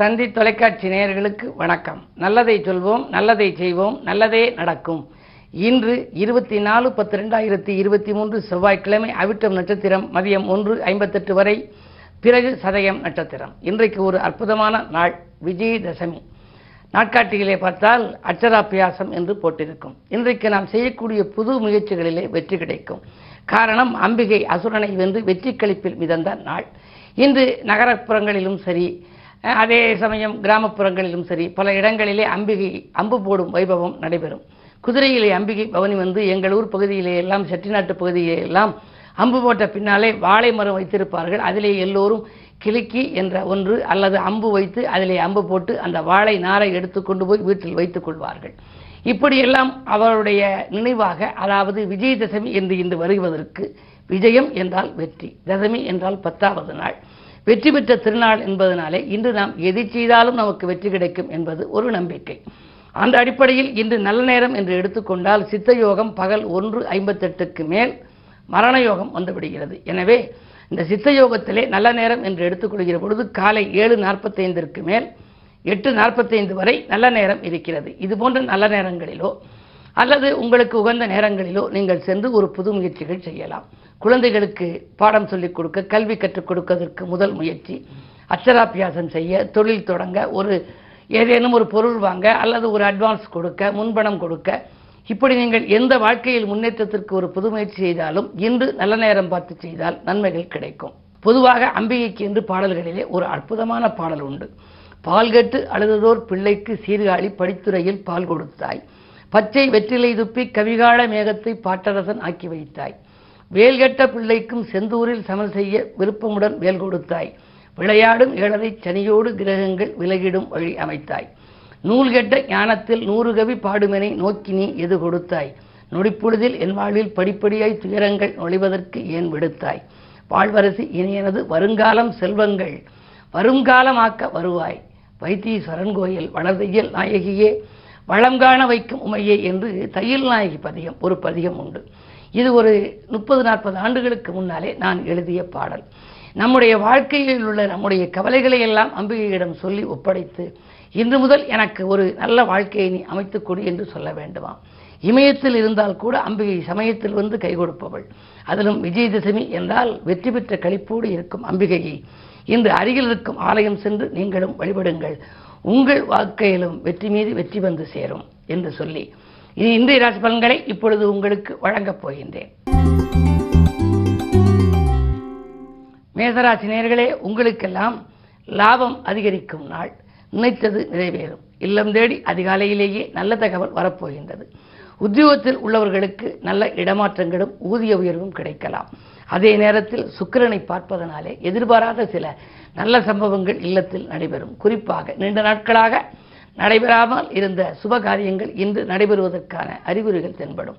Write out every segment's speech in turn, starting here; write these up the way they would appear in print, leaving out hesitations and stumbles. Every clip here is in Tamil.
தந்தி தொலைக்காட்சி நேயர்களுக்கு வணக்கம். நல்லதை சொல்வோம், நல்லதை செய்வோம், நல்லதே நடக்கும். இன்று 24/10/2023 செவ்வாய்க்கிழமை, அவிட்டம் நட்சத்திரம் மதியம் 1:58 வரை, பிறகு சதயம் நட்சத்திரம். இன்றைக்கு ஒரு அற்புதமான நாள், விஜயதசமி. நாட்காட்டியிலே பார்த்தால் அச்சராபியாசம் என்று போட்டிருக்கும். இன்றைக்கு நாம் செய்யக்கூடிய புது முயற்சிகளிலே வெற்றி கிடைக்கும். காரணம், அம்பிகை அசுரனை வென்று வெற்றி களிப்பில் மிதந்த நாள். இன்று நகரப்புறங்களிலும் சரி, அதே சமயம் கிராமப்புறங்களிலும் சரி, பல இடங்களிலே அம்பிகை அம்பு போடும் வைபவம் நடைபெறும். குதிரையிலே அம்பிகை பவனி வந்து எங்கள் ஊர் பகுதியிலே எல்லாம், செட்டிநாட்டு பகுதியிலே எல்லாம் அம்பு போட்ட பின்னாலே வாழை மரம் வைத்திருப்பார்கள். அதிலே எல்லோரும் கிளிக்கி என்ற ஒன்று அல்லது அம்பு வைத்து அதிலே அம்பு போட்டு அந்த வாழை நாரை எடுத்து கொண்டு போய் வீட்டில் வைத்துக் கொள்வார்கள். இப்படியெல்லாம் அவருடைய நினைவாக, அதாவது விஜயதசமி என்று இன்று வருவதற்கு, விஜயம் என்றால் வெற்றி, தசமி என்றால் 10வது நாள், வெற்றி பெற்ற திருநாள் என்பதனாலே இன்று நாம் எதை செய்தாலும் நமக்கு வெற்றி கிடைக்கும் என்பது ஒரு நம்பிக்கை. அந்த அடிப்படையில் இன்று நல்ல நேரம் என்று எடுத்துக்கொண்டால் சித்த யோகம் பகல் 1:58 மேல் மரண யோகம் வந்துவிடுகிறது. எனவே இந்த சித்த யோகத்திலே நல்ல நேரம் என்று எடுத்துக்கொள்கிற பொழுது காலை 7:45 மேல் 8:45 வரை நல்ல நேரம் இருக்கிறது. இது போன்ற நல்ல நேரங்களிலோ அல்லது உங்களுக்கு உகந்த நேரங்களிலோ நீங்கள் சென்று ஒரு புது முயற்சிகள் செய்யலாம். குழந்தைகளுக்கு பாடம் சொல்லிக் கொடுக்க, கல்வி கற்றுக் கொடுப்பதற்கு முதல் முயற்சி, அச்சராபியாசம் செய்ய, தொழில் தொடங்க, ஒரு ஏதேனும் ஒரு பொருள் வாங்க அல்லது ஒரு அட்வான்ஸ் கொடுக்க, முன்பணம் கொடுக்க, இப்படி நீங்கள் எந்த வாழ்க்கையில் முன்னேற்றத்திற்கு ஒரு புது முயற்சி செய்தாலும் இன்று நல்ல நேரம் பார்த்து செய்தால் நன்மைகள் கிடைக்கும். பொதுவாக அம்பிகைக்கு என்று பாடல்களிலே ஒரு அற்புதமான பாடல் உண்டு. பால்கட்டு அழுததோர் பிள்ளைக்கு சீர்காழி படித்துறையில் பால் கொடுத்தாய், பச்சை வெற்றிலை துப்பி கவிகால மேகத்தை பாட்டரசன் ஆக்கி வைத்தாய், வேல்கட்ட பிள்ளைக்கும் செந்தூரில் சமல் செய்ய விருப்பமுடன் வேல் கொடுத்தாய், விளையாடும் ஏழரை சனியோடு கிரகங்கள் விலகிடும் வழி அமைத்தாய், நூல்கட்ட ஞானத்தில் 100 கவி பாடுமெனை நோக்கி நீ எது கொடுத்தாய், நொடிப்பொழுதில் என் வாழ்வில் படிப்படியாய் துயரங்கள் நுழைவதற்கு ஏன் விடுத்தாய், வாழ்வரசி இனியனது வருங்காலம் செல்வங்கள் வருங்காலமாக்க வருவாய், வைத்தீஸ்வரன் கோயில் வளர்தையில் நாயகியே வளம் காண வைக்கும் உமையே என்று தையல் நாயகி பதிகம் ஒரு பதிகம் உண்டு. இது ஒரு 30-40 ஆண்டுகளுக்கு முன்னாலே நான் எழுதிய பாடல். நம்முடைய வாழ்க்கையில் உள்ள நம்முடைய கவலைகளை எல்லாம் அம்பிகையிடம் சொல்லி ஒப்படைத்து, இன்று முதல் எனக்கு ஒரு நல்ல வாழ்க்கையை நீ அமைத்துக் கொடு என்று சொல்ல வேண்டுமாம். இமயத்தில் இருந்தால் கூட அம்பிகை சமயத்தில் வந்து கை கொடுப்பவள். அதிலும் விஜயதசமி என்றால் வெற்றி பெற்ற களிப்போடு இருக்கும் அம்பிகையை இன்று அருகில் இருக்கும் ஆலயம் சென்று நீங்களும் வழிபடுங்கள். உங்கள் வாழ்க்கையிலும் வெற்றி மீது வெற்றி வந்து சேரும் என்று சொல்லி இன்றைய ராசி பலன்களை இப்பொழுது உங்களுக்கு வழங்கப் போகின்றேன். மேசராசி நேயர்களே, உங்களுக்கெல்லாம் லாபம் அதிகரிக்கும் நாள், நினைத்தது நிறைவேறும், இல்லம் தேடி அதிகாலையிலேயே நல்ல தகவல் வரப்போகின்றது. உத்தியோகத்தில் உள்ளவர்களுக்கு நல்ல இடமாற்றங்களும் ஊதிய உயர்வும் கிடைக்கலாம். அதே நேரத்தில் சுக்கிரனை பார்ப்பதனாலே எதிர்பாராத சில நல்ல சம்பவங்கள் இல்லத்தில் நடைபெறும். குறிப்பாக நீண்ட நாட்களாக நடைபெறாமல் இருந்த சுப காரியங்கள் இன்று நடைபெறுவதற்கான அறிகுறிகள் தென்படும்.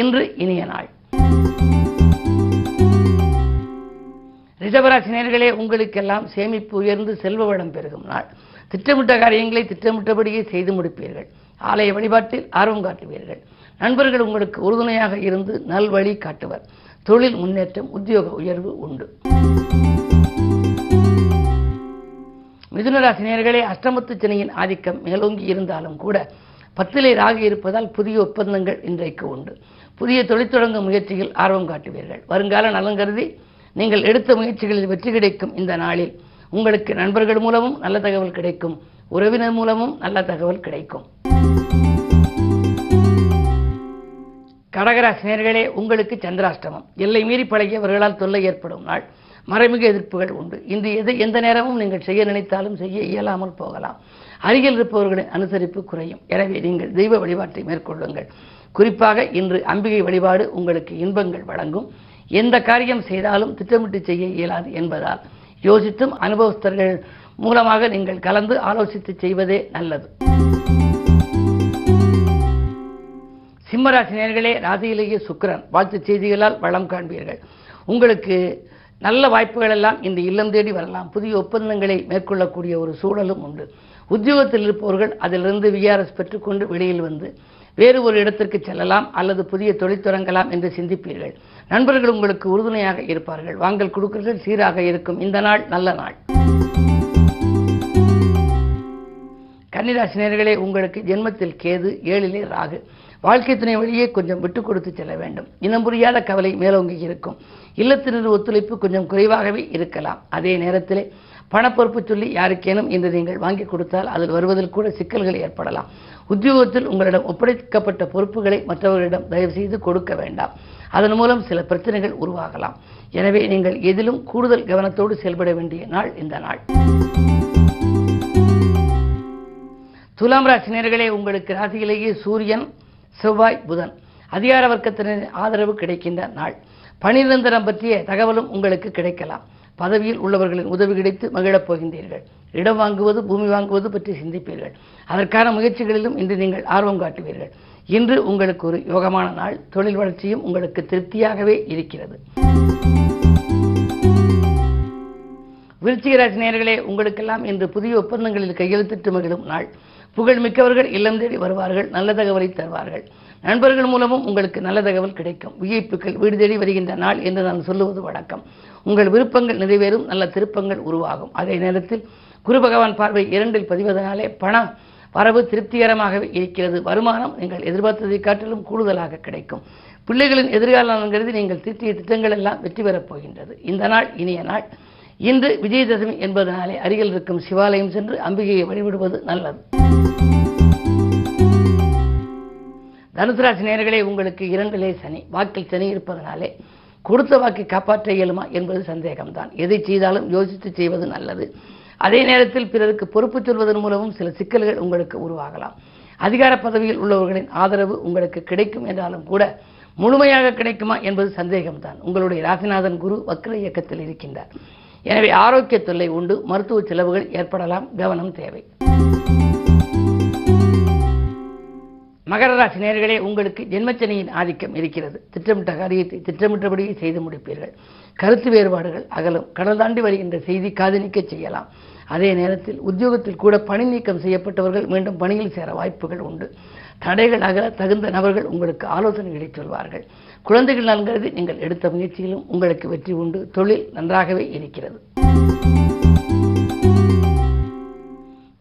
இன்று இனிய நாள். ரிஷபராசி நேயர்களே, உங்களுக்கெல்லாம் சேமிப்பு உயர்ந்து செல்வ வளம் பெருகும் நாள். திட்டமிட்ட காரியங்களை திட்டமிட்டபடியே செய்து முடிப்பீர்கள். ஆலய வழிபாட்டில் ஆர்வம் காட்டுவீர்கள். நண்பர்கள் உங்களுக்கு உறுதுணையாக இருந்து நல்வழி காட்டுவர். தொழில் முன்னேற்றம், உத்தியோக உயர்வு உண்டு. மிதுனராசி நேயர்களே, அஷ்டமத்து சனியின் ஆதிக்கம் மேலோங்கி இருந்தாலும் கூட 10லே ராகு இருப்பதால் புதிய ஒப்பந்தங்கள் இன்றைக்கு உண்டு. புதிய தொழில் தொடங்கும் முயற்சியில் ஆர்வம் காட்டுவீர்கள். வருங்கால நலன் கருதி நீங்கள் எடுத்த முயற்சிகளில் வெற்றி கிடைக்கும். இந்த நாளில் உங்களுக்கு நண்பர்கள் மூலமும் நல்ல தகவல் கிடைக்கும், உறவினர் மூலமும் நல்ல தகவல் கிடைக்கும். கடகராசி நேயர்களே, உங்களுக்கு சந்திராஷ்டமம். எல்லை மீறி பழகியவர்களால் தொல்லை ஏற்படும் நாள். மறைமுக எதிர்ப்புகள் உண்டு. இன்று எந்த நேரமும் நீங்கள் செய்ய நினைத்தாலும் செய்ய இயலாமல் போகலாம். அருகில் இருப்பவர்களின் அனுசரிப்பு குறையும். எனவே நீங்கள் தெய்வ வழிபாட்டை மேற்கொள்ளுங்கள். குறிப்பாக இன்று அம்பிகை வழிபாடு உங்களுக்கு இன்பங்கள் வழங்கும். எந்த காரியம் செய்தாலும் திட்டமிட்டு செய்ய இயலாது என்பதால் யோசித்தும் அனுபவஸ்தர்கள் மூலமாக நீங்கள் கலந்து ஆலோசித்து செய்வதே நல்லது. சிம்மராசி நேயர்களே, ராசியிலேயே சுக்கிரன். வாழ்த்து செய்திகளால் வளம் காண்பீர்கள். உங்களுக்கு நல்ல வாய்ப்புகள் எல்லாம் இந்த இல்லம் தேடி வரலாம். புதிய ஒப்பந்தங்களை மேற்கொள்ளக்கூடிய ஒரு சூழலும் உண்டு. உத்தியோகத்தில் இருப்பவர்கள் அதிலிருந்து விஆர்எஸ் பெற்றுக்கொண்டு வெளியில் வந்து வேறு ஒரு இடத்திற்கு செல்லலாம் அல்லது புதிய தொழில் தொடங்கலாம் என்று சிந்திப்பீர்கள். நண்பர்கள் உங்களுக்கு உறுதுணையாக இருப்பார்கள். வாங்கல் கொடுக்கல்கள் சீராக இருக்கும். இந்த நாள் நல்ல நாள். கன்னிராசி நேயர்களே, உங்களுக்கு ஜென்மத்தில் கேது, ஏழிலே ராகு. வாழ்க்கை துணை வழியே கொஞ்சம் விட்டு கொடுத்து செல்ல வேண்டும். இனம் புரியாத கவலை மேலோங்கி இருக்கும். இல்லத்தினர் ஒத்துழைப்பு கொஞ்சம் குறைவாகவே இருக்கலாம். அதே நேரத்தில் பணப்பொறுப்பு சொல்லி யாருக்கேனும் இன்று நீங்கள் வாங்கி கொடுத்தால் அதில் வருவதில் கூட சிக்கல்கள் ஏற்படலாம். உத்தியோகத்தில் உங்களிடம் ஒப்படைக்கப்பட்ட பொறுப்புகளை மற்றவர்களிடம் தயவு செய்து கொடுக்க வேண்டாம். அதன் மூலம் சில பிரச்சனைகள் உருவாகலாம். எனவே நீங்கள் எதிலும் கூடுதல் கவனத்தோடு செயல்பட வேண்டிய நாள் இந்த நாள். துலாம் ராசி நேயர்களே, உங்களுக்கு ராசியிலேயே சூரியன், செவ்வாய், புதன் அதிகார வர்க்கத்தினரின் ஆதரவு கிடைக்கின்ற நாள். பணிநிரந்தரம் பற்றிய தகவலும் உங்களுக்கு கிடைக்கலாம். பதவியில் உள்ளவர்களின் உதவி கிடைத்து மகிழப் போகின்றீர்கள். இடம் வாங்குவது, பூமி வாங்குவது பற்றி சிந்திப்பீர்கள். அதற்கான முயற்சிகளிலும் இன்று நீங்கள் ஆர்வம் காட்டுவீர்கள். இன்று உங்களுக்கு ஒரு யோகமான நாள். தொழில் வளர்ச்சியும் உங்களுக்கு திருப்தியாகவே இருக்கிறது. விருச்சிக ராசி நேயர்களே, உங்களுக்கெல்லாம் இன்று புதிய ஒப்பந்தங்களில் கையெழுத்திட்டு மகிழும் நாள். புகழ் மிக்கவர்கள் இல்லம் தேடி வருவார்கள். நல்ல தகவலை தருவார்கள். நண்பர்கள் மூலமும் உங்களுக்கு நல்ல தகவல் கிடைக்கும். விஐப்புக்கள் வீடு தேடி வருகின்ற நாள் என்று நான் சொல்லுவது வழக்கம். உங்கள் விருப்பங்கள் நிறைவேறும். நல்ல திருப்பங்கள் உருவாகும். அதே நேரத்தில் குரு பகவான் பார்வை 2ல் பதிவதனாலே பண வரவு திருப்திகரமாகவே இருக்கிறது. வருமானம் நீங்கள் எதிர்பார்த்ததை காட்டிலும் கூடுதலாக கிடைக்கும். பிள்ளைகளின் எதிர்கால நலன் கருதி நீங்கள் தீட்டிய திட்டங்கள் எல்லாம் வெற்றி பெறப் போகின்றது. இந்த நாள் இனிய நாள். இன்று விஜயதசமி என்பதனாலே அருகில் இருக்கும் சிவாலயம் சென்று அம்பிகையை வழிபடுவது நல்லது. தனுசு ராசி நேயர்களே, உங்களுக்கு 2லே சனி, வாக்கில் சனி இருப்பதனாலே கொடுத்த வாக்கை காப்பாற்ற இயலுமா என்பது சந்தேகம்தான். எதை செய்தாலும் யோசித்து செய்வது நல்லது. அதே நேரத்தில் பிறருக்கு பொறுப்பு சொல்வதன் மூலமும் சில சிக்கல்கள் உங்களுக்கு உருவாகலாம். அதிகார பதவியில் உள்ளவர்களின் ஆதரவு உங்களுக்கு கிடைக்கும் என்றாலும் கூட முழுமையாக கிடைக்குமா என்பது சந்தேகம்தான். உங்களுடைய ராசிநாதன் குரு வக்ர இயக்கத்தில் இருக்கின்றார். எனவே ஆரோக்கிய தொல்லை உண்டு. மருத்துவ செலவுகள் ஏற்படலாம். கவனம் தேவை. மகர ராசி நேயர்களே, உங்களுக்கு ஜென்மச்சனியின் ஆதிக்கம் இருக்கிறது. திட்டமிட்ட காரியத்தை திட்டமிட்டபடியே செய்து முடிப்பீர்கள். கருத்து வேறுபாடுகள் அகலும். கடல் தாண்டி வருகின்ற செய்தி காதுநிக்க செய்யலாம். அதே நேரத்தில் உத்தியோகத்தில் கூட பணி நீக்கம் செய்யப்பட்டவர்கள் மீண்டும் பணியில் சேர வாய்ப்புகள் உண்டு. தடைகள் அகல தகுந்த நபர்கள் உங்களுக்கு ஆலோசனைகளை சொல்வார்கள். குழந்தைகள் நலன்கிறது நீங்கள் எடுத்த முயற்சியிலும் உங்களுக்கு வெற்றி உண்டு. தொழில் நன்றாகவே இருக்கிறது.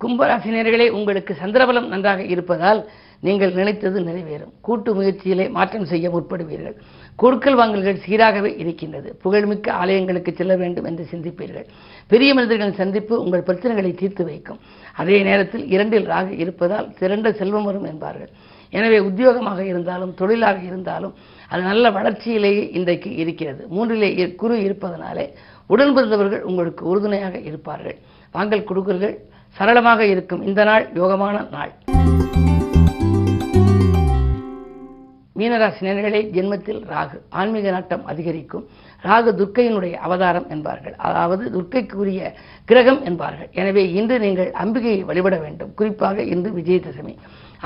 கும்பராசி நேயர்களே, உங்களுக்கு சந்திரபலம் நன்றாக இருப்பதால் நீங்கள் நினைத்தது நிறைவேறும். கூட்டு முயற்சியிலே மாற்றம் செய்ய முற்படுவீர்கள். கொடுக்கல் வாங்கல்கள் சீராகவே இருக்கின்றது. புகழ்மிக்க ஆலயங்களுக்கு செல்ல வேண்டும் என்று சிந்திப்பீர்கள். பெரிய மனிதர்களின் சந்திப்பு உங்கள் பிரச்சனைகளை தீர்த்து வைக்கும். அதே நேரத்தில் 2ல் ராகு இருப்பதால் திரண்ட செல்வம் வரும் என்பார்கள். எனவே உத்தியோகமாக இருந்தாலும் தொழிலாக இருந்தாலும் அது நல்ல வளர்ச்சியிலேயே இன்றைக்கு இருக்கிறது. 3லே குரு இருப்பதனாலே உடன் பிறந்தவர்கள் உங்களுக்கு உறுதுணையாக இருப்பார்கள். வாங்கல் கொடுக்கல்கள் சரளமாக இருக்கும். இந்த நாள் யோகமான நாள். மீனராசி நேயர்களே, ஜென்மத்தில் ராகு, ஆன்மீக நாட்டம் அதிகரிக்கும். ராகு துர்க்கையினுடைய அவதாரம் என்பார்கள். அதாவது துர்க்கைக்குரிய கிரகம் என்பார்கள். எனவே இன்று நீங்கள் அம்பிகையை வழிபட வேண்டும். குறிப்பாக இன்று விஜயதசமி.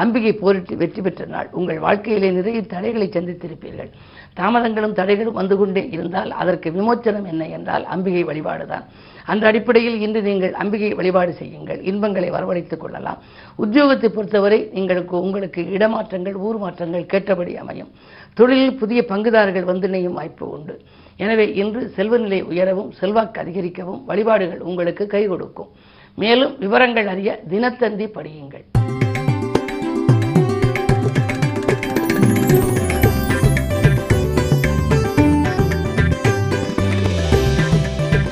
அம்பிகை போரிட்டு வெற்றி பெற்ற நாள். உங்கள் வாழ்க்கையிலே நிறைய தடைகளை சந்தித்திருப்பீர்கள். தாமதங்களும் தடைகளும் வந்து கொண்டே இருந்தால் அதற்கு விமோச்சனம் என்ன என்றால் அம்பிகை வழிபாடுதான். அந்த அடிப்படையில் இன்று நீங்கள் அம்பிகை வழிபாடு செய்யுங்கள். இன்பங்களை வரவழைத்துக் கொள்ளலாம். உத்தியோகத்தை பொறுத்தவரை உங்களுக்கு இடமாற்றங்கள், ஊர் மாற்றங்கள் கேட்டபடி அமையும். தொழிலில் புதிய பங்குதாரர்கள் வந்து இணையும் வாய்ப்பு உண்டு. எனவே இன்று செல்வநிலை உயரவும் செல்வாக்கு அதிகரிக்கவும் வழிபாடுகள் உங்களுக்கு கை கொடுக்கும். மேலும் விவரங்கள் அறிய தினத்தந்தி படியுங்கள்.